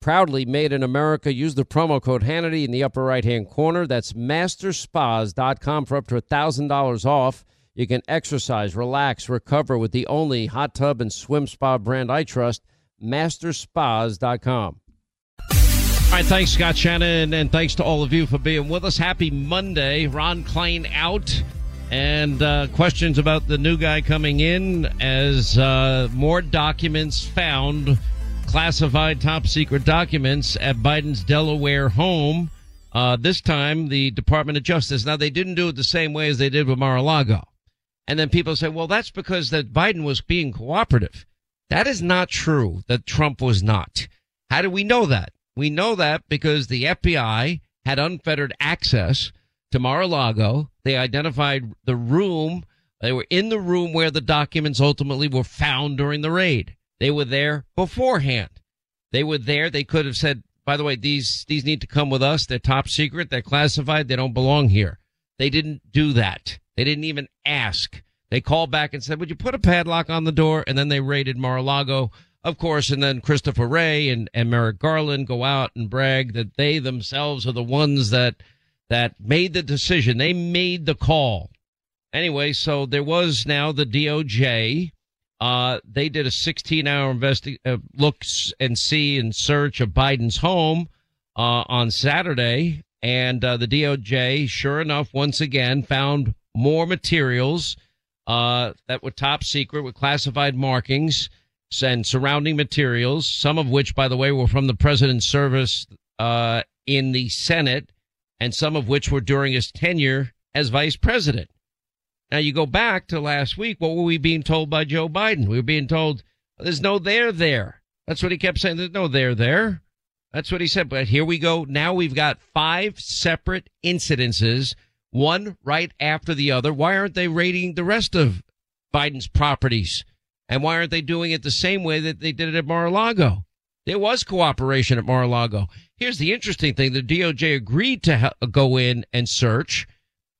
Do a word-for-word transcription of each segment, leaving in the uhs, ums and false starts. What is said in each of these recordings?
Proudly made in America. Use the promo code Hannity in the upper right-hand corner. That's master spas dot com for up to one thousand dollars off. You can exercise, relax, recover with the only hot tub and swim spa brand I trust, master spas dot com. All right, thanks, Scott Shannon, and thanks to all of you for being with us. Happy Monday. Ron Klain out, and uh, questions about the new guy coming in as uh, more documents found, classified top-secret documents at Biden's Delaware home. Uh, this time, the Department of Justice. Now, they didn't do it the same way as they did with Mar-a-Lago. And then people say, well, that's because that Biden was being cooperative. That is not true, that Trump was not. How do we know that? We know that because the F B I had unfettered access to Mar-a-Lago. They identified the room. They were in the room where the documents ultimately were found during the raid. They were there beforehand. They were there. They could have said, by the way, these these need to come with us. They're top secret. They're classified. They don't belong here. They didn't do that. They didn't even ask. They called back and said, would you put a padlock on the door? And then they raided Mar-a-Lago, of course. And then Christopher Wray and, and Merrick Garland go out and brag that they themselves are the ones that that made the decision. They made the call. Anyway, so there was now the D O J. Uh, they did a sixteen hour investi- uh, look and see and search of Biden's home uh, on Saturday. And uh, the D O J, sure enough, once again, found more materials uh, that were top secret with classified markings and surrounding materials, some of which, by the way, were from the president's service uh, in the Senate, and some of which were during his tenure as vice president. Now, you go back to last week. What were we being told by Joe Biden? We were being told there's no there there. That's what he kept saying. There's no there there. That's what he said. But here we go. Now we've got five separate incidences, one right after the other. Why aren't they raiding the rest of Biden's properties? And why aren't they doing it the same way that they did it at Mar-a-Lago? There was cooperation at Mar-a-Lago. Here's the interesting thing. The D O J agreed to ha- go in and search.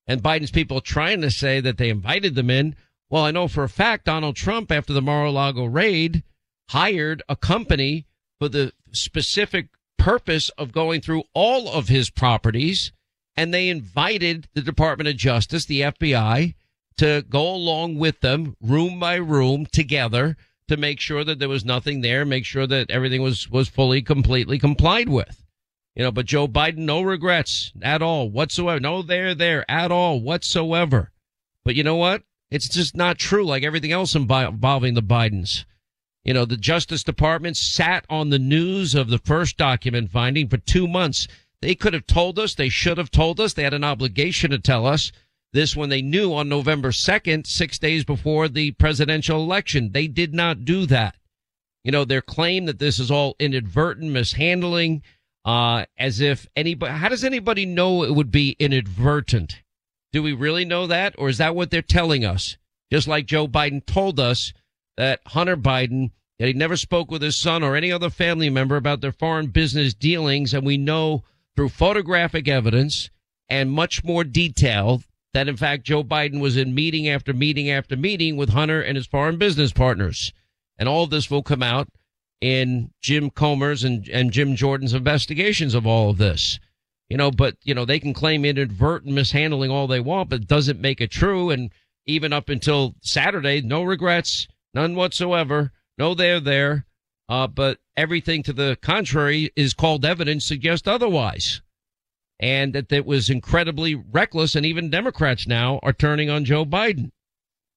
And Biden's people trying to say that they invited them in. Well, I know for a fact Donald Trump, after the Mar-a-Lago raid, hired a company for the specific purpose of going through all of his properties. And they invited the Department of Justice, the F B I, to go along with them room by room together to make sure that there was nothing there, make sure that everything was, was fully, completely complied with. You know, but Joe Biden, no regrets at all whatsoever. No there there at all whatsoever. But you know what? It's just not true, like everything else involving the Bidens. You know, the Justice Department sat on the news of the first document finding for two months. They could have told us. They should have told us. They had an obligation to tell us this when they knew on November second, six days before the presidential election. They did not do that. You know, their claim that this is all inadvertent mishandling. Uh, as if anybody, how does anybody know it would be inadvertent? Do we really know that? Or is that what they're telling us? Just like Joe Biden told us that Hunter Biden that he never spoke with his son or any other family member about their foreign business dealings. And we know through photographic evidence and much more detail that, in fact, Joe Biden was in meeting after meeting after meeting with Hunter and his foreign business partners. And all of this will come out in Jim Comer's and, and Jim Jordan's investigations of all of this. You know, but, you know, they can claim inadvertent mishandling all they want, but it doesn't make it true. And even up until Saturday, no regrets, none whatsoever. No, they're there. Uh, but everything to the contrary is called evidence suggests otherwise. And that it was incredibly reckless. And even Democrats now are turning on Joe Biden.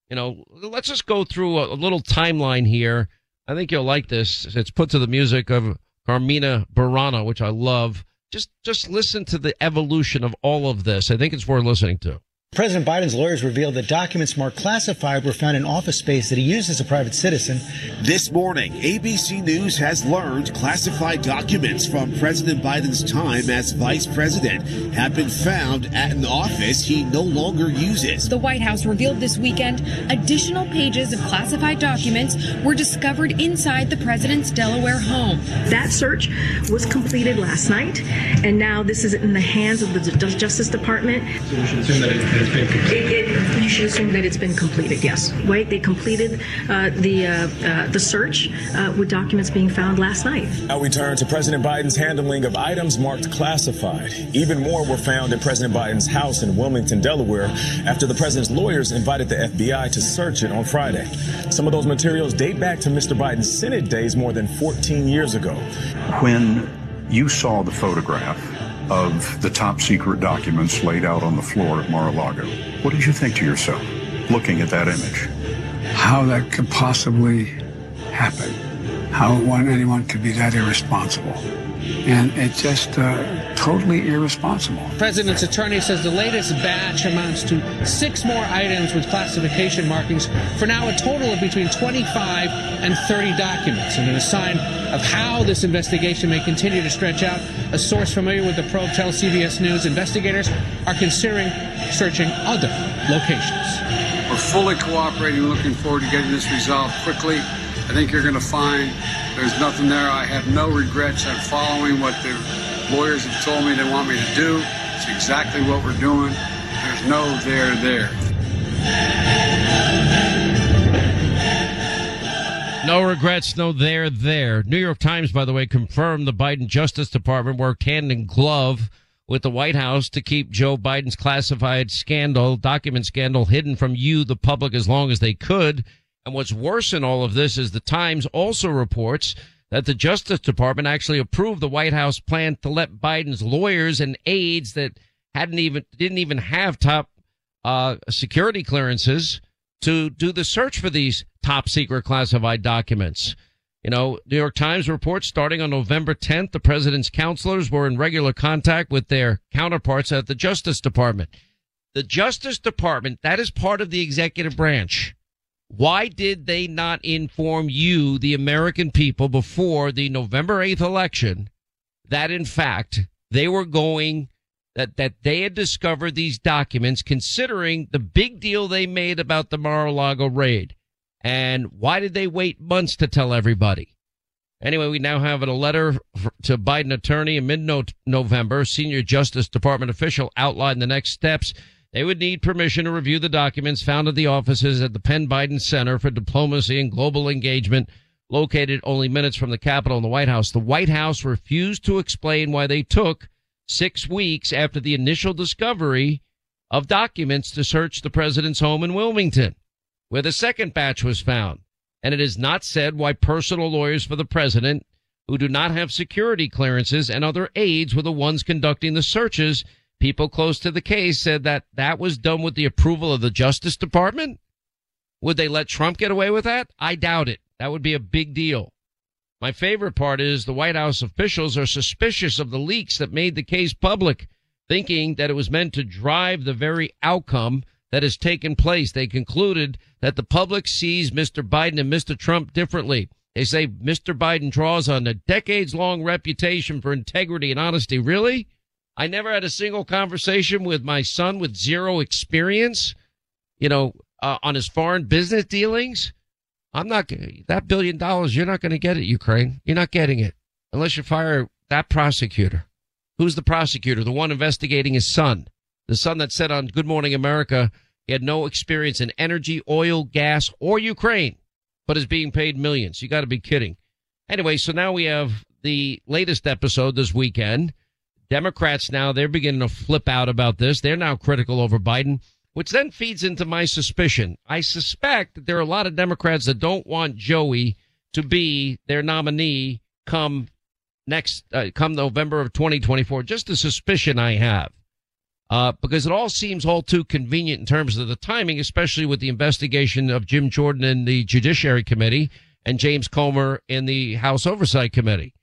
You know, let's just go through a, a little timeline here. I think you'll like this. It's put to the music of Carmina Burana, which I love. Just just listen to the evolution of all of this. I think it's worth listening to. President Biden's lawyers revealed that documents marked classified were found in office space that he used as a private citizen. This morning, A B C News has learned classified documents from President Biden's time as vice president have been found at an office he no longer uses. The White House revealed this weekend additional pages of classified documents were discovered inside the president's Delaware home. That search was completed last night, and now this is in the hands of the Justice Department. So you should assume that it- It's been completed. It, it, you should assume that it's been completed, yes. Right? They completed uh, the uh, uh, the search uh, with documents being found last night. Now we turn to President Biden's handling of items marked classified. Even more were found at President Biden's house in Wilmington, Delaware, after the president's lawyers invited the F B I to search it on Friday. Some of those materials date back to Mister Biden's Senate days more than fourteen years ago. When you saw the photograph of the top secret documents laid out on the floor at Mar-a-Lago, what did you think to yourself looking at that image? How that could possibly happen. How one, anyone could be that irresponsible. And it's just uh, totally irresponsible. The president's attorney says the latest batch amounts to six more items with classification markings, for now a total of between twenty-five and thirty documents. And in a sign of how this investigation may continue to stretch out, a source familiar with the probe tells C B S News investigators are considering searching other locations. We're fully cooperating, looking forward to getting this resolved quickly. I think you're going to find there's nothing there. I have no regrets. I'm following what the lawyers have told me they want me to do. It's exactly what we're doing. There's no there there. No regrets, no there there. New York Times, by the way, confirmed the Biden Justice Department worked hand in glove with the White House to keep Joe Biden's classified scandal, document scandal, hidden from you, the public, as long as they could. And what's worse in all of this is the Times also reports that the Justice Department actually approved the White House plan to let Biden's lawyers and aides that hadn't even didn't even have top uh, security clearances to do the search for these top secret classified documents. You know, New York Times reports starting on November tenth, the president's counselors were in regular contact with their counterparts at the Justice Department. The Justice Department, that is part of the executive branch. Why did they not inform you, the American people, before the November eighth election that, in fact, they were going, that, that they had discovered these documents, considering the big deal they made about the Mar-a-Lago raid? And why did they wait months to tell everybody? Anyway, we now have a letter to Biden attorney in mid-November. Senior Justice Department official outlined the next steps. They would need permission to review the documents found at the offices at the Penn-Biden Center for Diplomacy and Global Engagement, located only minutes from the Capitol and the White House. The White House refused to explain why they took six weeks after the initial discovery of documents to search the president's home in Wilmington, where the second batch was found. And it is not said why personal lawyers for the president, who do not have security clearances, and other aides were the ones conducting the searches. People close to the case said that that was done with the approval of the Justice Department. Would they let Trump get away with that? I doubt it. That would be a big deal. My favorite part is the White House officials are suspicious of the leaks that made the case public, thinking that it was meant to drive the very outcome that has taken place. They concluded that the public sees Mister Biden and Mister Trump differently. They say Mister Biden draws on a decades-long reputation for integrity and honesty. Really? I never had a single conversation with my son with zero experience, you know, uh, on his foreign business dealings. I'm not that billion dollars. You're not going to get it, Ukraine. You're not getting it unless you fire that prosecutor. Who's the prosecutor? The one investigating his son, the son that said on Good Morning America he had no experience in energy, oil, gas, or Ukraine, but is being paid millions. You got to be kidding. Anyway, so now we have the latest episode this weekend. Democrats now, they're beginning to flip out about this. They're now critical over Biden, which then feeds into my suspicion. I suspect that there are a lot of Democrats that don't want Joey to be their nominee come next, uh, come November of twenty twenty-four. Just a suspicion I have, uh, because it all seems all too convenient in terms of the timing, especially with the investigation of Jim Jordan in the Judiciary Committee and James Comer in the House Oversight Committee.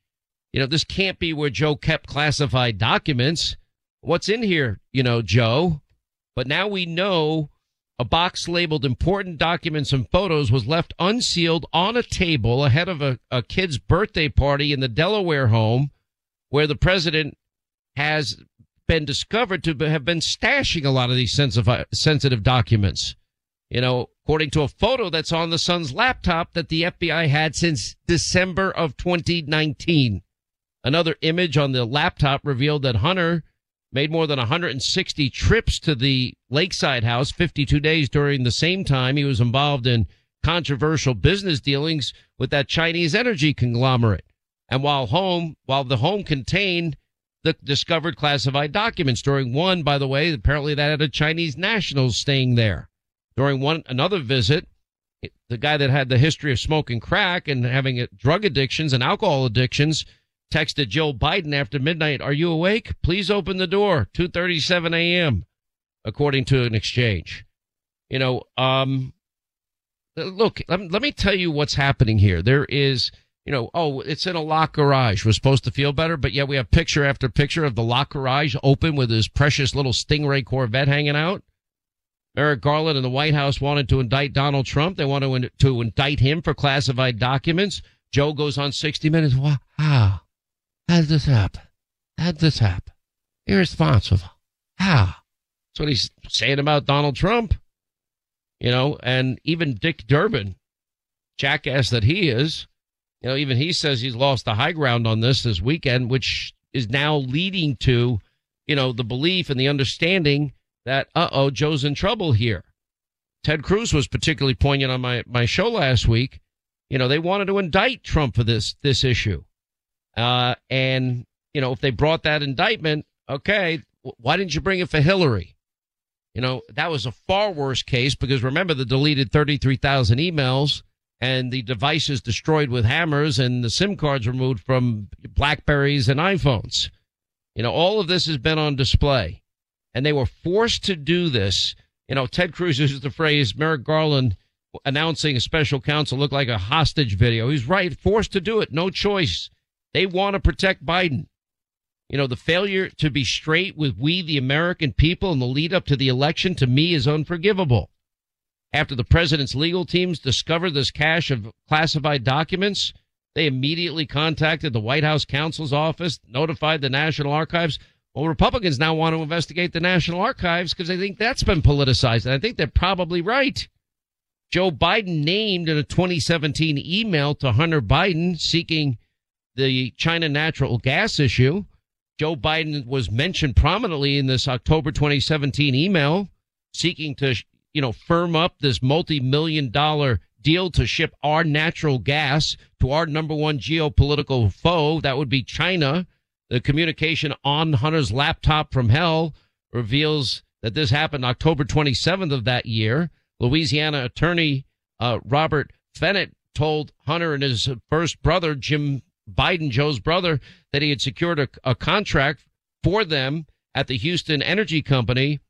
You know, this can't be where Joe kept classified documents. What's in here, you know, Joe? But now we know a box labeled important documents and photos was left unsealed on a table ahead of a, a kid's birthday party in the Delaware home where the president has been discovered to have been stashing a lot of these sensitive, sensitive documents. You know, according to a photo that's on the son's laptop that the F B I had since December of twenty nineteen. Another image on the laptop revealed that Hunter made more than one hundred sixty trips to the Lakeside house, fifty-two days during the same time he was involved in controversial business dealings with that Chinese energy conglomerate. And while home, while the home contained the discovered classified documents, during one, by the way, apparently that had a Chinese national staying there. During one another visit, the guy that had the history of smoking crack and having drug addictions and alcohol addictions texted Joe Biden after midnight, "Are you awake? Please open the door." two thirty-seven a.m., according to an exchange. You know, um, look, let, let me tell you what's happening here. There is, you know, oh, it's in a locked garage. We're supposed to feel better, but yet we have picture after picture of the locked garage open with his precious little Stingray Corvette hanging out. Merrick Garland and the White House wanted to indict Donald Trump. They wanted to, to indict him for classified documents. Joe goes on sixty minutes. Wow. How did this happen? How did this happen? Irresponsible. How? That's what he's saying about Donald Trump. You know, and even Dick Durbin, jackass that he is, you know, even he says he's lost the high ground on this this weekend, which is now leading to, you know, the belief and the understanding that, uh-oh, Joe's in trouble here. Ted Cruz was particularly poignant on my, my show last week. You know, they wanted to indict Trump for this this issue. Uh, and, you know, if they brought that indictment, okay, why didn't you bring it for Hillary? You know, that was a far worse case because remember the deleted thirty-three thousand emails and the devices destroyed with hammers and the SIM cards removed from BlackBerries and iPhones. You know, all of this has been on display and they were forced to do this. You know, Ted Cruz uses the phrase Merrick Garland announcing a special counsel looked like a hostage video. He's right. Forced to do it. No choice. They want to protect Biden. You know, the failure to be straight with we, the American people, in the lead up to the election, to me, is unforgivable. After the president's legal teams discovered this cache of classified documents, they immediately contacted the White House counsel's office, notified the National Archives. Well, Republicans now want to investigate the National Archives because they think that's been politicized. And I think they're probably right. Joe Biden named in a twenty seventeen email to Hunter Biden seeking the China natural gas issue. Joe Biden was mentioned prominently in this October twenty seventeen email seeking to, you know, firm up this multi-million dollar deal to ship our natural gas to our number one geopolitical foe. That would be China. The communication on Hunter's laptop from hell reveals that this happened October twenty-seventh of that year. Louisiana attorney uh, Robert Fennett told Hunter and his first brother, Jim Biden, Joe's brother, that he had secured a, a contract for them at the Houston Energy Company,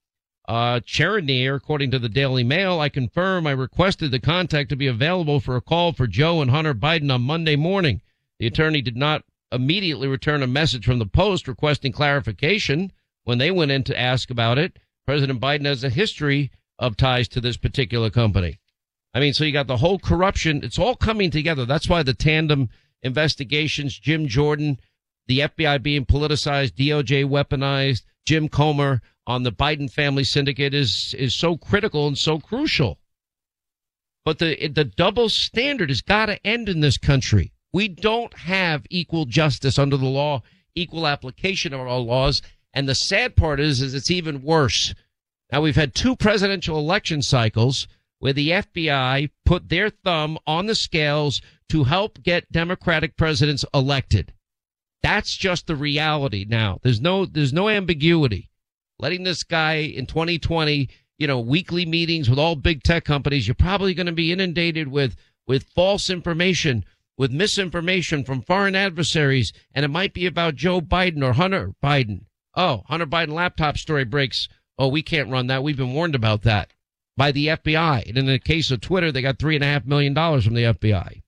uh, Cheniere, according to the Daily Mail. I confirm I requested the contact to be available for a call for Joe and Hunter Biden on Monday morning. The attorney did not immediately return a message from the Post requesting clarification when they went in to ask about it. President Biden has a history of ties to this particular company. I mean, so you got the whole corruption. It's all coming together. That's why the tandem investigations, Jim Jordan, the F B I being politicized, D O J weaponized, Jim Comer on the Biden family syndicate is is so critical and so crucial. But the the double standard has got to end in this country. We don't have equal justice under the law, equal application of our laws. And the sad part is, is it's even worse. Now, we've had two presidential election cycles where the F B I put their thumb on the scales to help get Democratic presidents elected. That's just the reality now. There's no there's no ambiguity. Letting this guy in twenty twenty, you know, weekly meetings with all big tech companies, you're probably going to be inundated with with false information, with misinformation from foreign adversaries. And it might be about Joe Biden or Hunter Biden. Oh, Hunter Biden laptop story breaks. Oh, we can't run that. We've been warned about that by the F B I. And in the case of Twitter, they got three and a half million dollars from the F B I.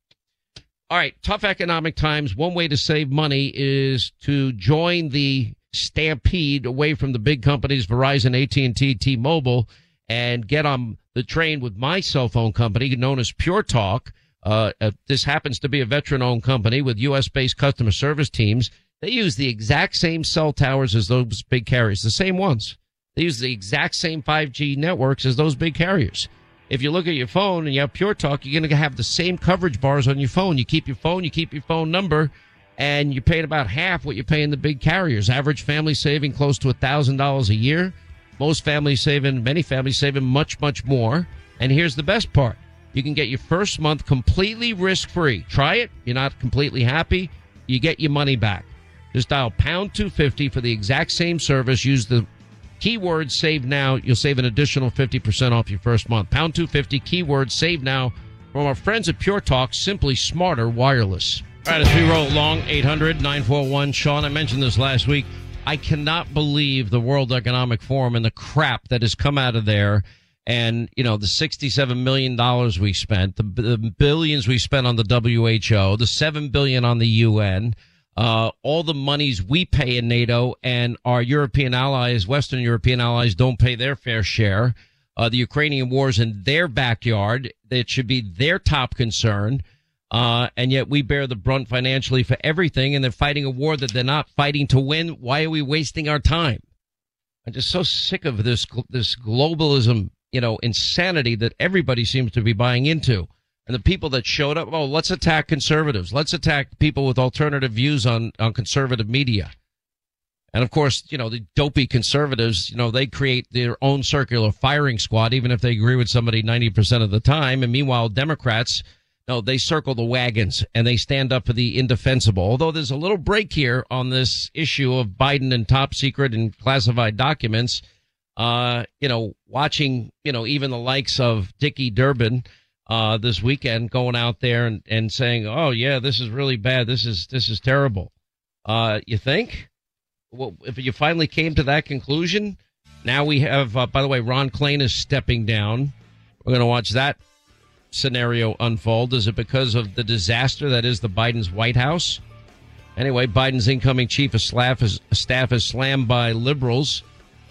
All right. Tough economic times. One way to save money is to join the stampede away from the big companies, Verizon, A T and T, T-Mobile, and get on the train with my cell phone company known as Pure Talk. Uh, uh, this happens to be a veteran-owned company with U S based customer service teams. They use the exact same cell towers as those big carriers, the same ones. They use the exact same five G networks as those big carriers. If you look at your phone and you have Pure Talk, you're going to have the same coverage bars on your phone. You keep your phone, you keep your phone number, and you're paying about half what you're paying the big carriers. Average family saving close to one thousand dollars a year. Most families saving, many families saving much, much more. And here's the best part. You can get your first month completely risk-free. Try it. You're not completely happy. You get your money back. Just dial pound two fifty for the exact same service. Use the keyword save now. You'll save an additional fifty percent off your first month. Pound two fifty, keyword save now. From our friends at Pure Talk, simply smarter wireless. All right, as we roll along, eight hundred nine four one Sean, I mentioned this last week. I cannot believe the World Economic Forum and the crap that has come out of there. And, you know, the sixty-seven million dollars we spent, the, the billions we spent on the W H O, the seven billion dollars on the U N, uh, all the monies we pay in NATO, and our European allies, Western European allies, don't pay their fair share. Uh, the Ukrainian war's in their backyard. It should be their top concern. Uh, and yet we bear the brunt financially for everything, and they're fighting a war that they're not fighting to win. Why are we wasting our time? I'm just so sick of this, this globalism, you know, insanity that everybody seems to be buying into. And the people that showed up, oh, let's attack conservatives. Let's attack people with alternative views on, on conservative media. And of course, you know, the dopey conservatives, you know, they create their own circular firing squad, even if they agree with somebody ninety percent of the time. And meanwhile, Democrats, no, they circle the wagons and they stand up for the indefensible. Although there's a little break here on this issue of Biden and top secret and classified documents. Uh, you know, watching, you know, even the likes of Dick Durbin uh, this weekend going out there and, and saying, oh, yeah, this is really bad. This is this is terrible. Uh, you think? Well, if you finally came to that conclusion, now we have, uh, by the way, Ron Klain is stepping down. We're going to watch that scenario unfold. Is it because of the disaster that is the Biden's White House? Anyway, Biden's incoming chief of staff is, staff is slammed by liberals.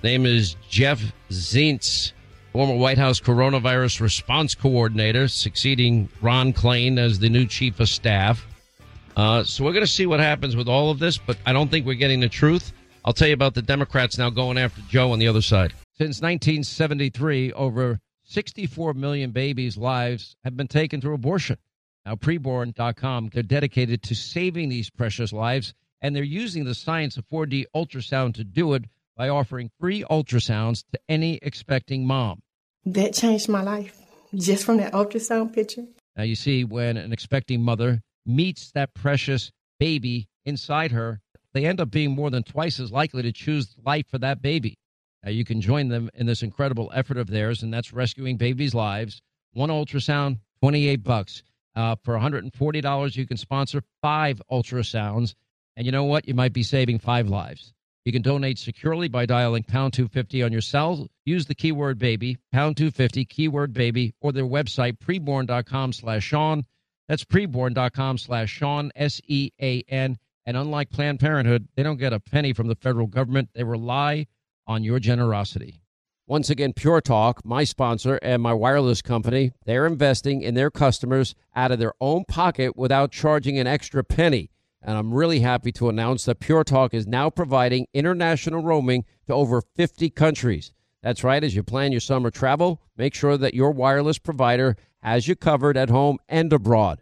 Name is Jeff Zients, former White House coronavirus response coordinator, succeeding Ron Klain as the new chief of staff. Uh, so we're going to see what happens with all of this, but I don't think we're getting the truth. I'll tell you about the Democrats now going after Joe on the other side. Since nineteen seventy-three, over sixty-four million babies' lives have been taken through abortion. Now, preborn dot com, they're dedicated to saving these precious lives, and they're using the science of four D ultrasound to do it by offering free ultrasounds to any expecting mom. That changed my life, just from that ultrasound picture. Now, you see, when an expecting mother meets that precious baby inside her, they end up being more than twice as likely to choose life for that baby. Now, you can join them in this incredible effort of theirs, and that's rescuing babies' lives. One ultrasound, twenty-eight bucks. Uh, for one hundred forty dollars, you can sponsor five ultrasounds. And you know what? You might be saving five lives. You can donate securely by dialing pound two fifty on your cell. Use the keyword baby, pound two fifty, keyword baby, or their website, preborn.com slash Sean. That's preborn.com slash Sean, S E A N. And unlike Planned Parenthood, they don't get a penny from the federal government. They rely on your generosity. Once again, Pure Talk, my sponsor and my wireless company, they're investing in their customers out of their own pocket without charging an extra penny. And I'm really happy to announce that Pure Talk is now providing international roaming to over fifty countries. That's right. As you plan your summer travel, make sure that your wireless provider as you covered at home and abroad.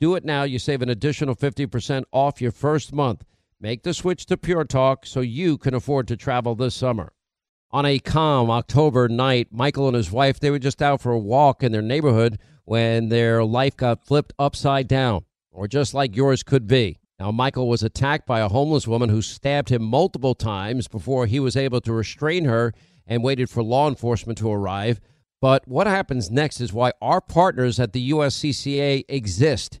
Do it now. You save an additional fifty percent off your first month. Make the switch to Pure Talk so you can afford to travel this summer. On a calm October night, Michael and his wife, they were just out for a walk in their neighborhood when their life got flipped upside down, or just like yours could be. Now, Michael was attacked by a homeless woman who stabbed him multiple times before he was able to restrain her and waited for law enforcement to arrive. But what happens next is why our partners at the U S C C A exist.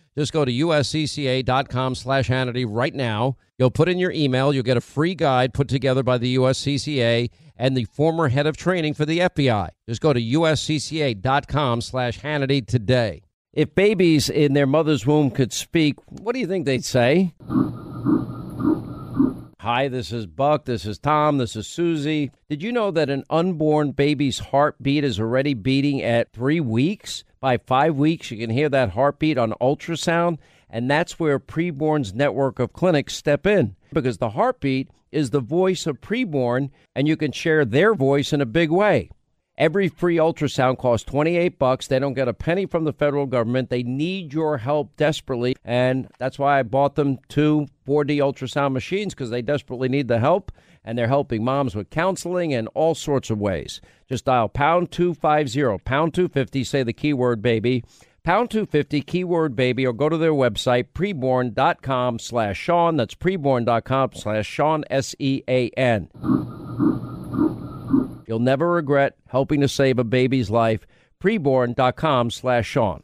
just go to uscca.com slash Hannity right now. You'll put in your email. You'll get a free guide put together by the U S C C A and the former head of training for the F B I. Just go to uscca.com slash Hannity today. If babies in their mother's womb could speak, what do you think they'd say? Hi, this is Buck. This is Tom. This is Susie. Did you know that an unborn baby's heartbeat is already beating at three weeks? By five weeks, you can hear that heartbeat on ultrasound, and that's where Preborn's network of clinics step in, because the heartbeat is the voice of Preborn, and you can share their voice in a big way. Every free ultrasound costs twenty-eight bucks. They don't get a penny from the federal government. They need your help desperately, and that's why I bought them two four D ultrasound machines, because they desperately need the help, and they're helping moms with counseling and all sorts of ways. Just dial pound two fifty, pound two fifty, say the keyword baby, pound two fifty, keyword baby, or go to their website, preborn.com slash Sean. That's preborn.com slash Sean, S E A N. You'll never regret helping to save a baby's life. Preborn.com slash Sean.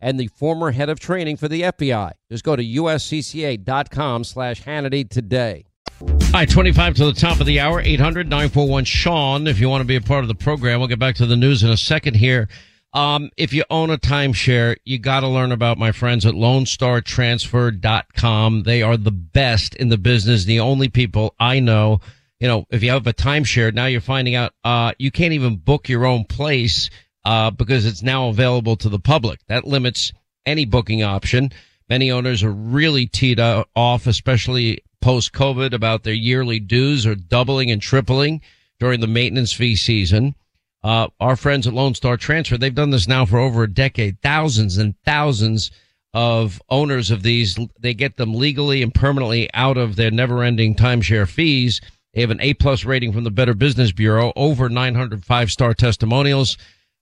and the former head of training for the F B I. Just go to uscca.com slash Hannity today. All right, twenty-five to the top of the hour, eight hundred nine four one Sean. If you want to be a part of the program, we'll get back to the news in a second here. Um, if you own a timeshare, you got to learn about my friends at Lone Star Transfer dot com. They are the best in the business, the only people I know. You know, if you have a timeshare, now you're finding out uh you can't even book your own place uh, because it's now available to the public. That limits any booking option. Many owners are really teed off, especially post-COVID, about their yearly dues are doubling and tripling during the maintenance fee season. Uh, our friends at Lone Star Transfer, they've done this now for over a decade. Thousands and thousands of owners of these, they get them legally and permanently out of their never-ending timeshare fees. They have an A-plus rating from the Better Business Bureau, over nine hundred five-star testimonials.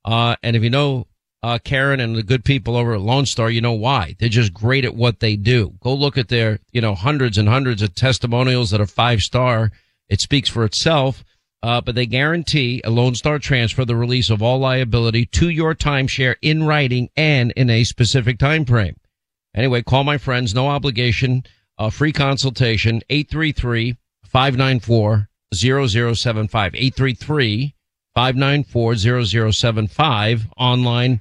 Uh, and if you know uh, Karen and the good people over at Lone Star, you know why. They're just great at what they do. Go look at their, you know, hundreds and hundreds of testimonials that are five-star. It speaks for itself. Uh, but they guarantee a Lone Star Transfer, the release of all liability to your timeshare in writing and in a specific time frame. Anyway, call my friends, no obligation, uh, free consultation, eight three three, five nine four, zero zero seven five, eight three three, five nine four, zero zero seven five, online,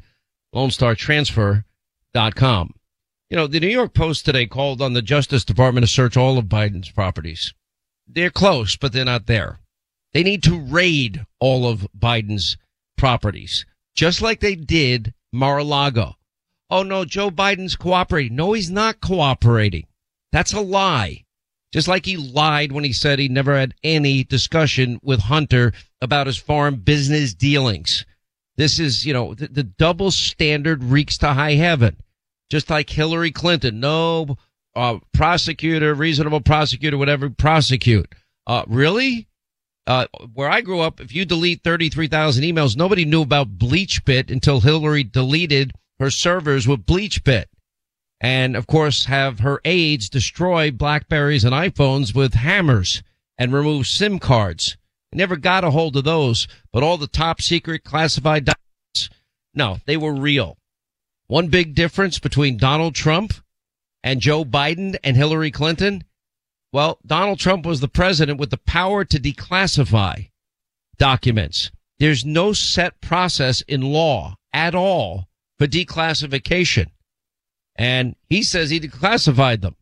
lone star transfer dot com. You know, the New York Post today called on the Justice Department to search all of Biden's properties. They're close, but they're not there. They need to raid all of Biden's properties, just like they did Mar-a-Lago. Oh, no, Joe Biden's cooperating. No, he's not cooperating. That's a lie. Just like he lied when he said he never had any discussion with Hunter about his foreign business dealings. This is, you know, the, the double standard reeks to high heaven, just like Hillary Clinton. No uh, prosecutor, reasonable prosecutor, whatever, prosecute. Uh, really? Uh, where I grew up, if you delete thirty-three thousand emails, nobody knew about BleachBit until Hillary deleted her servers with BleachBit. And, of course, have her aides destroy Blackberries and iPhones with hammers and remove SIM cards. I never got a hold of those, but all the top secret classified documents, no, they were real. One big difference between Donald Trump and Joe Biden and Hillary Clinton, well, Donald Trump was the president with the power to declassify documents. There's no set process in law at all for declassification. And he says he declassified them.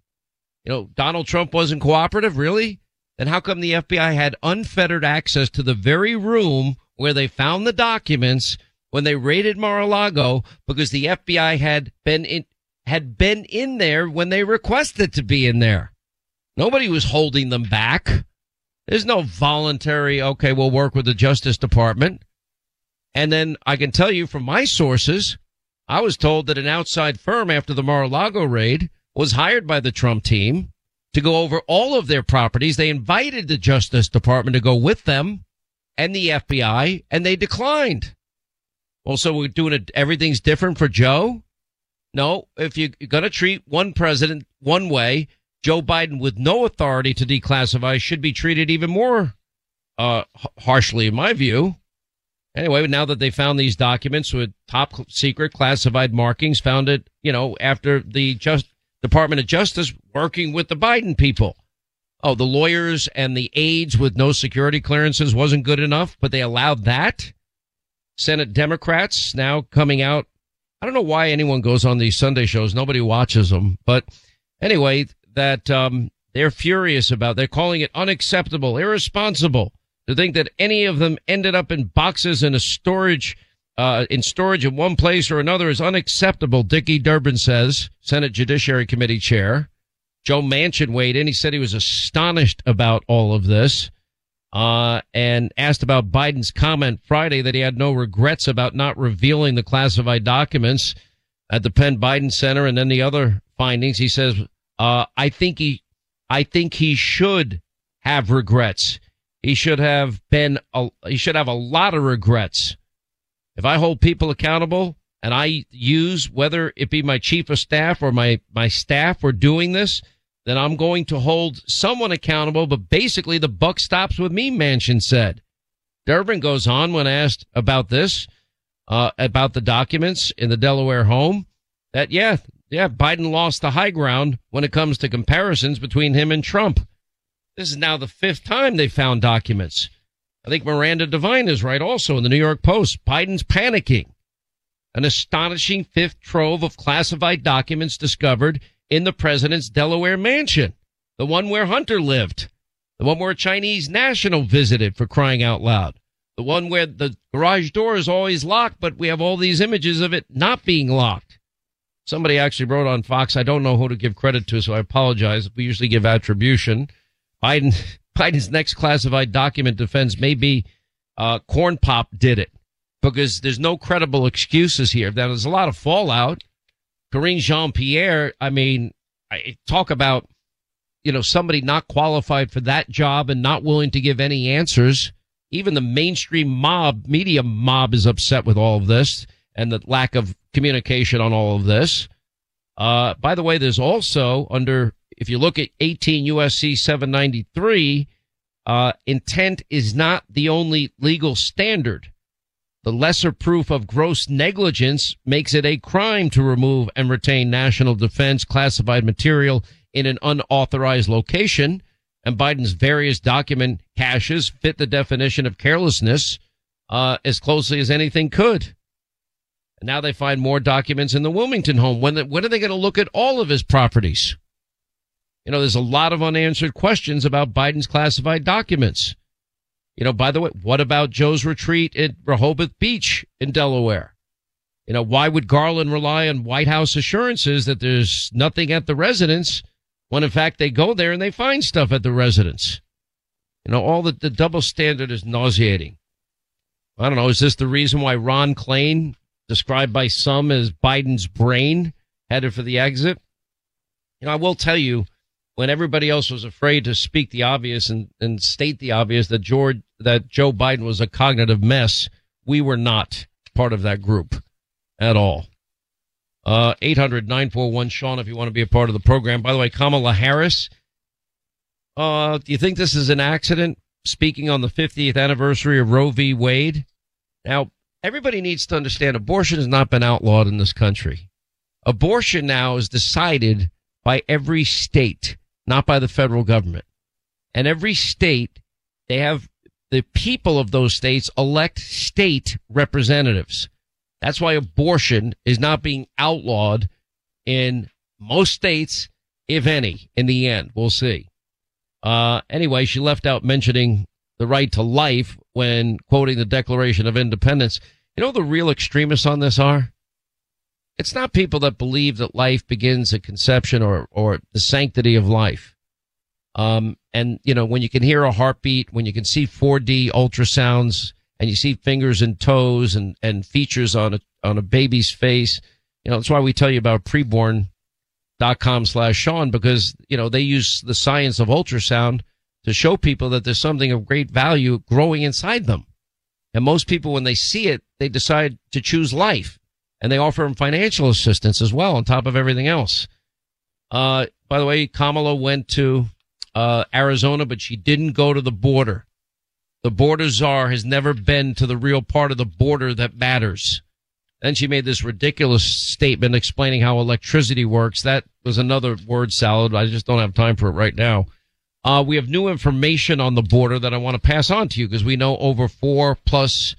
You know, Donald Trump wasn't cooperative, really? Then how come the F B I had unfettered access to the very room where they found the documents when they raided Mar-a-Lago? Because the F B I had been in, had been in there when they requested to be in there. Nobody was holding them back. There's no voluntary, okay, we'll work with the Justice Department. And then I can tell you from my sources, I was told that an outside firm after the Mar-a-Lago raid was hired by the Trump team to go over all of their properties. They invited the Justice Department to go with them and the F B I, and they declined. Well, so we're doing it. Everything's different for Joe? No, if you're going to treat one president one way, Joe Biden, with no authority to declassify, should be treated even more uh, harshly, in my view. Anyway, now that they found these documents with top secret classified markings, found it, you know, after the Just Department of Justice working with the Biden people. Oh, the lawyers and the aides with no security clearances wasn't good enough, but they allowed that. Senate Democrats now coming out. I don't know why anyone goes on these Sunday shows. Nobody watches them. But anyway, that um, they're furious about. They're calling it unacceptable, irresponsible to think that any of them ended up in boxes in a storage, uh, in storage in one place or another is unacceptable, Dick Durbin says, Senate Judiciary Committee Chair. Joe Manchin weighed in. He said he was astonished about all of this uh, and asked about Biden's comment Friday that he had no regrets about not revealing the classified documents at the Penn-Biden Center and then the other findings. He says, Uh, I think he, I think he should have regrets. He should have been, a, he should have a lot of regrets. If I hold people accountable and I use, whether it be my chief of staff or my, my staff for doing this, then I'm going to hold someone accountable. But basically the buck stops with me, Manchin said. Durbin goes on when asked about this, uh, about the documents in the Delaware home that, yeah, Yeah, Biden lost the high ground when it comes to comparisons between him and Trump. This is now the fifth time they found documents. I think Miranda Devine is right also in the New York Post. Biden's panicking. An astonishing fifth trove of classified documents discovered in the president's Delaware mansion, the one where Hunter lived, the one where a Chinese national visited, for crying out loud. the one where the garage door is always locked, but we have all these images of it not being locked. Somebody actually wrote on Fox, I don't know who to give credit to, so I apologize. We usually give attribution. Biden, Biden's next classified document defense may be uh, Corn Pop did it, because there's no credible excuses here. Now, there's a lot of fallout. Karine Jean-Pierre, I mean, I talk about, you know, somebody not qualified for that job and not willing to give any answers. Even the mainstream mob, media mob, is upset with all of this and the lack of communication on all of this. Uh, by the way, there's also under, if you look at eighteen U S C seven ninety-three, uh, intent is not the only legal standard. The lesser proof of gross negligence makes it a crime to remove and retain national defense classified material in an unauthorized location, and Biden's various document caches fit the definition of carelessness uh, as closely as anything could. And now they find more documents in the Wilmington home. When, the, when are they going to look at all of his properties? You know, there's a lot of unanswered questions about Biden's classified documents. You know, by the way, what about Joe's retreat at Rehoboth Beach in Delaware? You know, why would Garland rely on White House assurances that there's nothing at the residence when, in fact, they go there and they find stuff at the residence? You know, all the, the double standard is nauseating. I don't know. Is this the reason why Ron Klain, described by some as Biden's brain, headed for the exit? You know, I will tell you, when everybody else was afraid to speak the obvious and, and state the obvious that George, that Joe Biden was a cognitive mess, we were not part of that group at all. Uh, eight hundred nine four one Sean, if you want to be a part of the program. By the way, Kamala Harris, uh, do you think this is an accident? Speaking on the fiftieth anniversary of Roe v. Wade. Now, everybody needs to understand abortion has not been outlawed in this country. Abortion now is decided by every state, not by the federal government. And every state, they have the people of those states elect state representatives. That's why abortion is not being outlawed in most states, if any, in the end. We'll see. Uh, anyway, she left out mentioning the right to life when quoting the Declaration of Independence. You know who the real extremists on this are? It's not people that believe that life begins at conception or, or the sanctity of life. Um, and, you know, when you can hear a heartbeat, when you can see four D ultrasounds and you see fingers and toes and, and features on a, on a baby's face, you know, that's why we tell you about preborn dot com slash Sean, because, you know, they use the science of ultrasound to show people that there's something of great value growing inside them. And most people, when they see it, they decide to choose life. And they offer him financial assistance as well, on top of everything else. Uh, by the way, Kamala went to uh, Arizona, but she didn't go to the border. The border czar has never been to the real part of the border that matters. Then she made this ridiculous statement explaining how electricity works. That was another word salad. I just don't have time for it right now. Uh, we have new information on the border that I want to pass on to you, because we know over four plus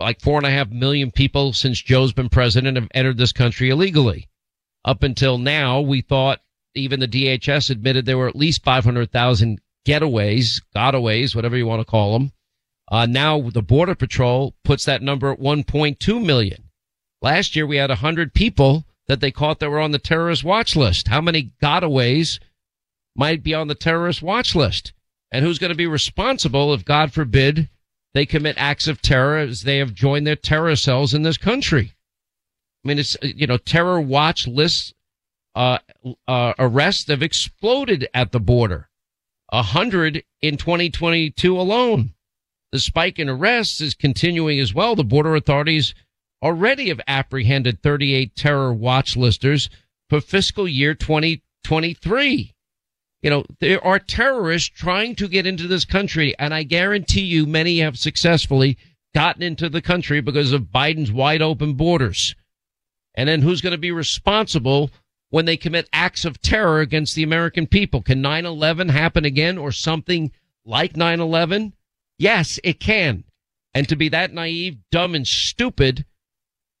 like four and a half million people since Joe's been president have entered this country illegally. Up until now, we thought, even the D H S admitted, there were at least five hundred thousand getaways, gotaways, whatever you want to call them. Uh, now the Border Patrol puts that number at one point two million. Last year, we had one hundred people that they caught that were on the terrorist watch list. How many gotaways might be on the terrorist watch list? And who's going to be responsible if, God forbid, they commit acts of terror as they have joined their terror cells in this country? I mean, it's, you know, terror watch lists, uh, uh, arrests have exploded at the border. A hundred in twenty twenty-two alone. The spike in arrests is continuing as well. The border authorities already have apprehended thirty-eight terror watch listers for fiscal year twenty twenty-three. You know, there are terrorists trying to get into this country, and I guarantee you many have successfully gotten into the country because of Biden's wide open borders. And then who's going to be responsible when they commit acts of terror against the American people? Can nine eleven happen again, or something like nine eleven? Yes, it can. And to be that naive, dumb, and stupid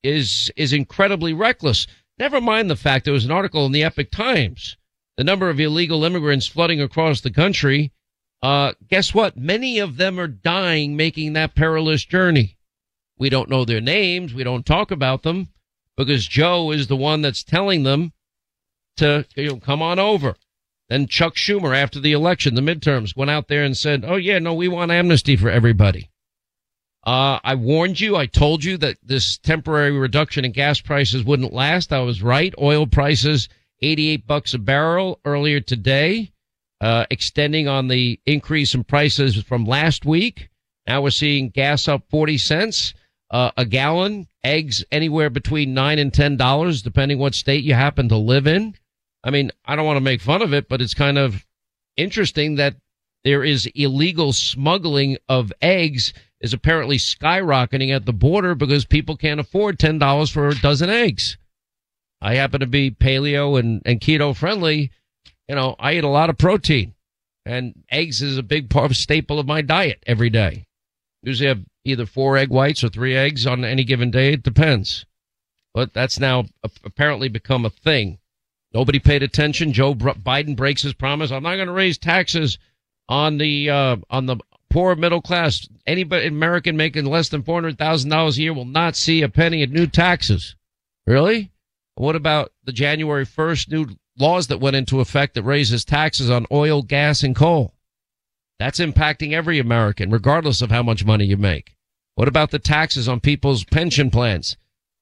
is is incredibly reckless. Never mind the fact there was an article in the Epoch Times. The number of illegal immigrants flooding across the country Uh, guess what? Many of them are dying making that perilous journey. We don't know their names. We don't talk about them because Joe is the one that's telling them to, you know, come on over. Then Chuck Schumer, after the election, the midterms, went out there and said, oh, yeah, no, we want amnesty for everybody. Uh, I warned you. I told you that this temporary reduction in gas prices wouldn't last. I was right. Oil prices, eighty-eight bucks a barrel earlier today. Uh, extending on the increase in prices from last week. Now we're seeing gas up forty cents uh, a gallon, eggs anywhere between nine and ten dollars, depending what state you happen to live in. I mean, I don't want to make fun of it, but it's kind of interesting that there is illegal smuggling of eggs is apparently skyrocketing at the border because people can't afford ten dollars for a dozen eggs. I happen to be paleo and, and keto friendly. You know, I eat a lot of protein, and eggs is a big part, staple of my diet every day. Usually I have either four egg whites or three eggs on any given day. It depends. But that's now apparently become a thing. Nobody paid attention. Joe Biden breaks his promise. I'm not going to raise taxes on the uh, on the poor middle class. Anybody American making less than four hundred thousand dollars a year will not see a penny in new taxes. Really? What about the January first new laws that went into effect that raises taxes on oil, gas, and coal? That's impacting every American, regardless of how much money you make. What about the taxes on people's pension plans?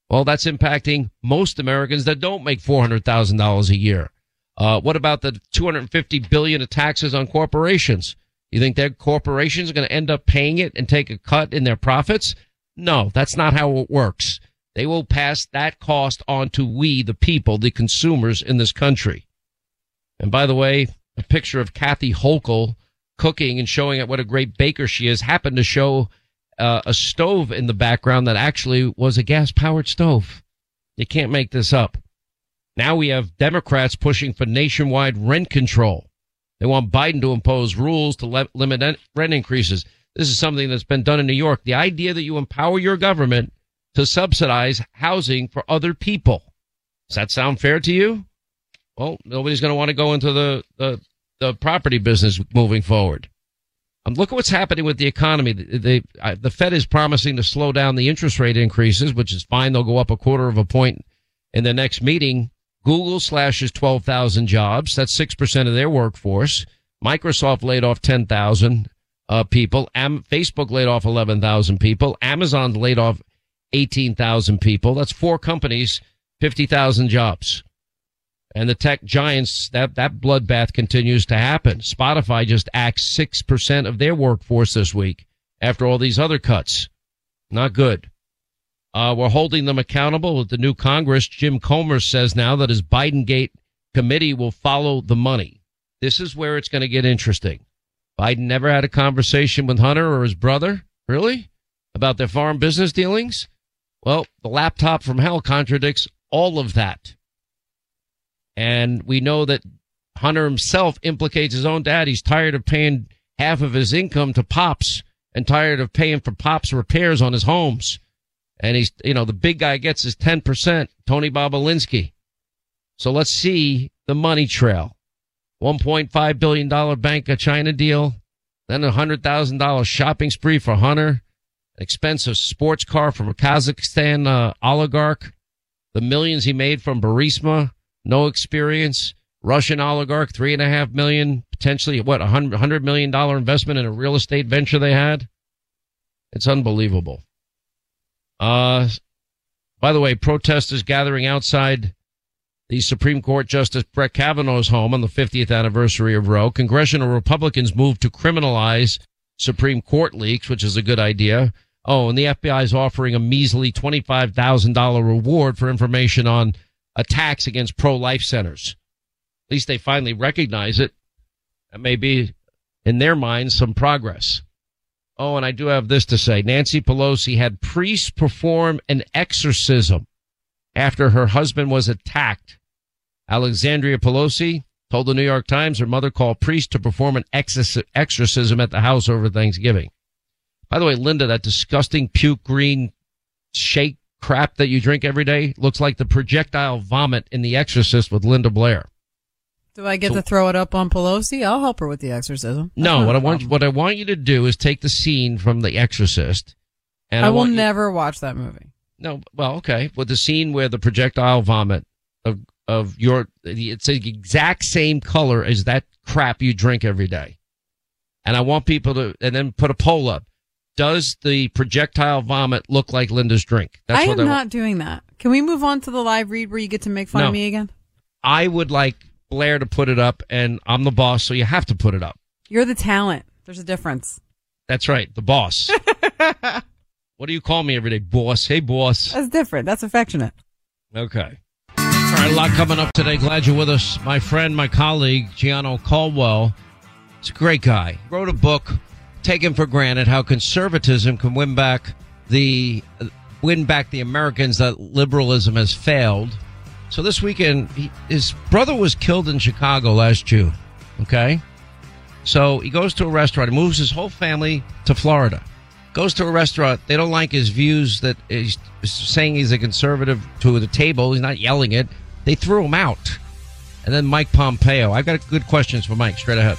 Well, that's impacting most Americans that don't make four hundred thousand dollars a year. Uh, what about the two hundred fifty billion dollars of taxes on corporations? You think their corporations are going to end up paying it and take a cut in their profits? No, that's not how it works. They will pass that cost on to we, the people, the consumers in this country. And by the way, a picture of Kathy Hochul cooking and showing at what a great baker she is happened to show uh, a stove in the background that actually was a gas-powered stove. You can't make this up. Now we have Democrats pushing for nationwide rent control. They want Biden to impose rules to le- limit en- rent increases. This is something that's been done in New York. The idea that you empower your government to subsidize housing for other people. Does that sound fair to you? Well, nobody's going to want to go into the, the the property business moving forward. Um, look at what's happening with the economy. The, the, uh, the Fed is promising to slow down the interest rate increases, which is fine. They'll go up a quarter of a point in the next meeting. Google slashes twelve thousand jobs. That's six percent of their workforce. Microsoft laid off ten thousand uh, people. Am- Facebook laid off eleven thousand people. Amazon laid off eighteen thousand people. That's four companies, fifty thousand jobs. And the tech giants, that, that bloodbath continues to happen. Spotify just axed six percent of their workforce this week after all these other cuts. Not good. Uh, we're holding them accountable with the new Congress. Jim Comer says now that his Bidengate committee will follow the money. This is where it's going to get interesting. Biden never had a conversation with Hunter or his brother, really, about their foreign business dealings. Well, the laptop from hell contradicts all of that. And we know that Hunter himself implicates his own dad. He's tired of paying half of his income to Pops and tired of paying for Pops repairs on his homes. And he's, you know, the big guy gets his ten percent, Tony Bobolinski. So let's see the money trail. one point five billion dollars Bank of China deal, then a one hundred thousand dollars shopping spree for Hunter. Expensive sports car from a Kazakhstan uh, oligarch. The millions he made from Burisma, no experience. Russian oligarch, three and a half million, potentially, what, a hundred million dollar investment in a real estate venture they had. It's unbelievable. Uh, by the way, protesters gathering outside the Supreme Court Justice Brett Kavanaugh's home on the fiftieth anniversary of Roe. Congressional Republicans moved to criminalize Supreme Court leaks, which is a good idea. Oh, and the F B I is offering a measly twenty-five thousand dollars reward for information on attacks against pro-life centers. At least they finally recognize it. That may be, in their minds, some progress. Oh, and I do have this to say. Nancy Pelosi had priests perform an exorcism after her husband was attacked. Alexandria Pelosi told the New York Times her mother called priests to perform an exorcism at the house over Thanksgiving. By the way, Linda, that disgusting puke green shake crap that you drink every day looks like the projectile vomit in The Exorcist with Linda Blair. Do I get so, to throw it up on Pelosi? I'll help her with the exorcism. That's no, what I want what I want you to do is take the scene from The Exorcist. And I, I will never you, watch that movie. No, well, okay. Well, the scene where the projectile vomit of of your it's the exact same color as that crap you drink every day. And I want people to and then put a poll up. Does the projectile vomit look like Linda's drink? That's I am what I not want. Doing that. Can we move on to the live read where you get to make fun no. of me again? I would like Blair to put it up, and I'm the boss, so you have to put it up. You're the talent. There's a difference. That's right, the boss. What do you call me every day? Boss. Hey, boss. That's different. That's affectionate. Okay. All right, a lot coming up today. Glad you're with us. My friend, my colleague, Giancarlo Caldwell, he's a great guy. Wrote a book, Taken for Granted, How Conservatism Can Win Back the Win Back the Americans That Liberalism Has Failed. So this weekend, he, his brother was killed in Chicago last June, okay? So he goes to a restaurant. He moves his whole family to Florida. Goes to a restaurant. They don't like his views that he's saying he's a conservative to the table. He's not yelling it. They threw him out. And then Mike Pompeo. I've got good questions for Mike straight ahead.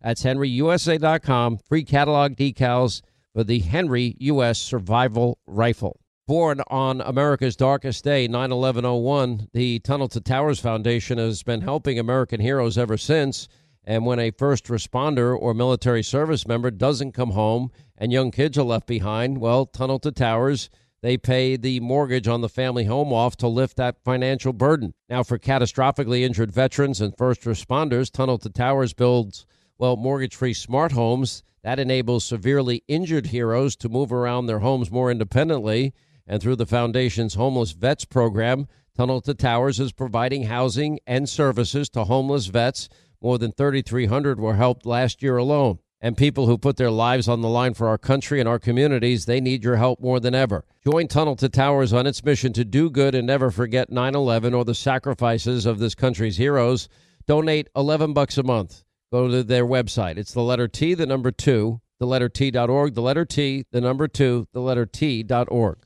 That's henry u s a dot com. Free catalog decals for the Henry U S Survival Rifle. Born on America's darkest day, nine eleven oh one, the Tunnel to Towers Foundation has been helping American heroes ever since. And when a first responder or military service member doesn't come home and young kids are left behind, well, Tunnel to Towers, they pay the mortgage on the family home off to lift that financial burden. Now, for catastrophically injured veterans and first responders, Tunnel to Towers builds, well, mortgage-free smart homes. That enables severely injured heroes to move around their homes more independently. And through the foundation's Homeless Vets program, Tunnel to Towers is providing housing and services to homeless vets. More than thirty-three hundred were helped last year alone. And people who put their lives on the line for our country and our communities, they need your help more than ever. Join Tunnel to Towers on its mission to do good and never forget nine eleven or the sacrifices of this country's heroes. Donate eleven bucks a month. Go to their website. It's the letter T, the number two, the letter T dot org, the letter T, the number two, the letter T dot org.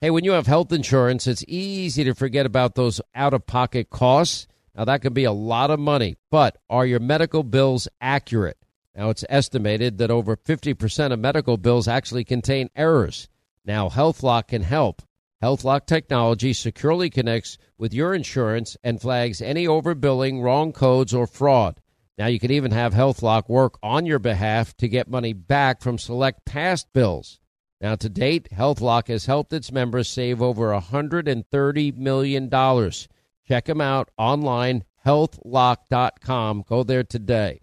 Hey, when you have health insurance, it's easy to forget about those out-of-pocket costs. Now, that can be a lot of money, but are your medical bills accurate? Now, it's estimated that over fifty percent of medical bills actually contain errors. Now, HealthLock can help. HealthLock technology securely connects with your insurance and flags any overbilling, wrong codes, or fraud. Now, you can even have HealthLock work on your behalf to get money back from select past bills. Now, to date, HealthLock has helped its members save over one hundred thirty million dollars. Check them out online, health lock dot com. Go there today.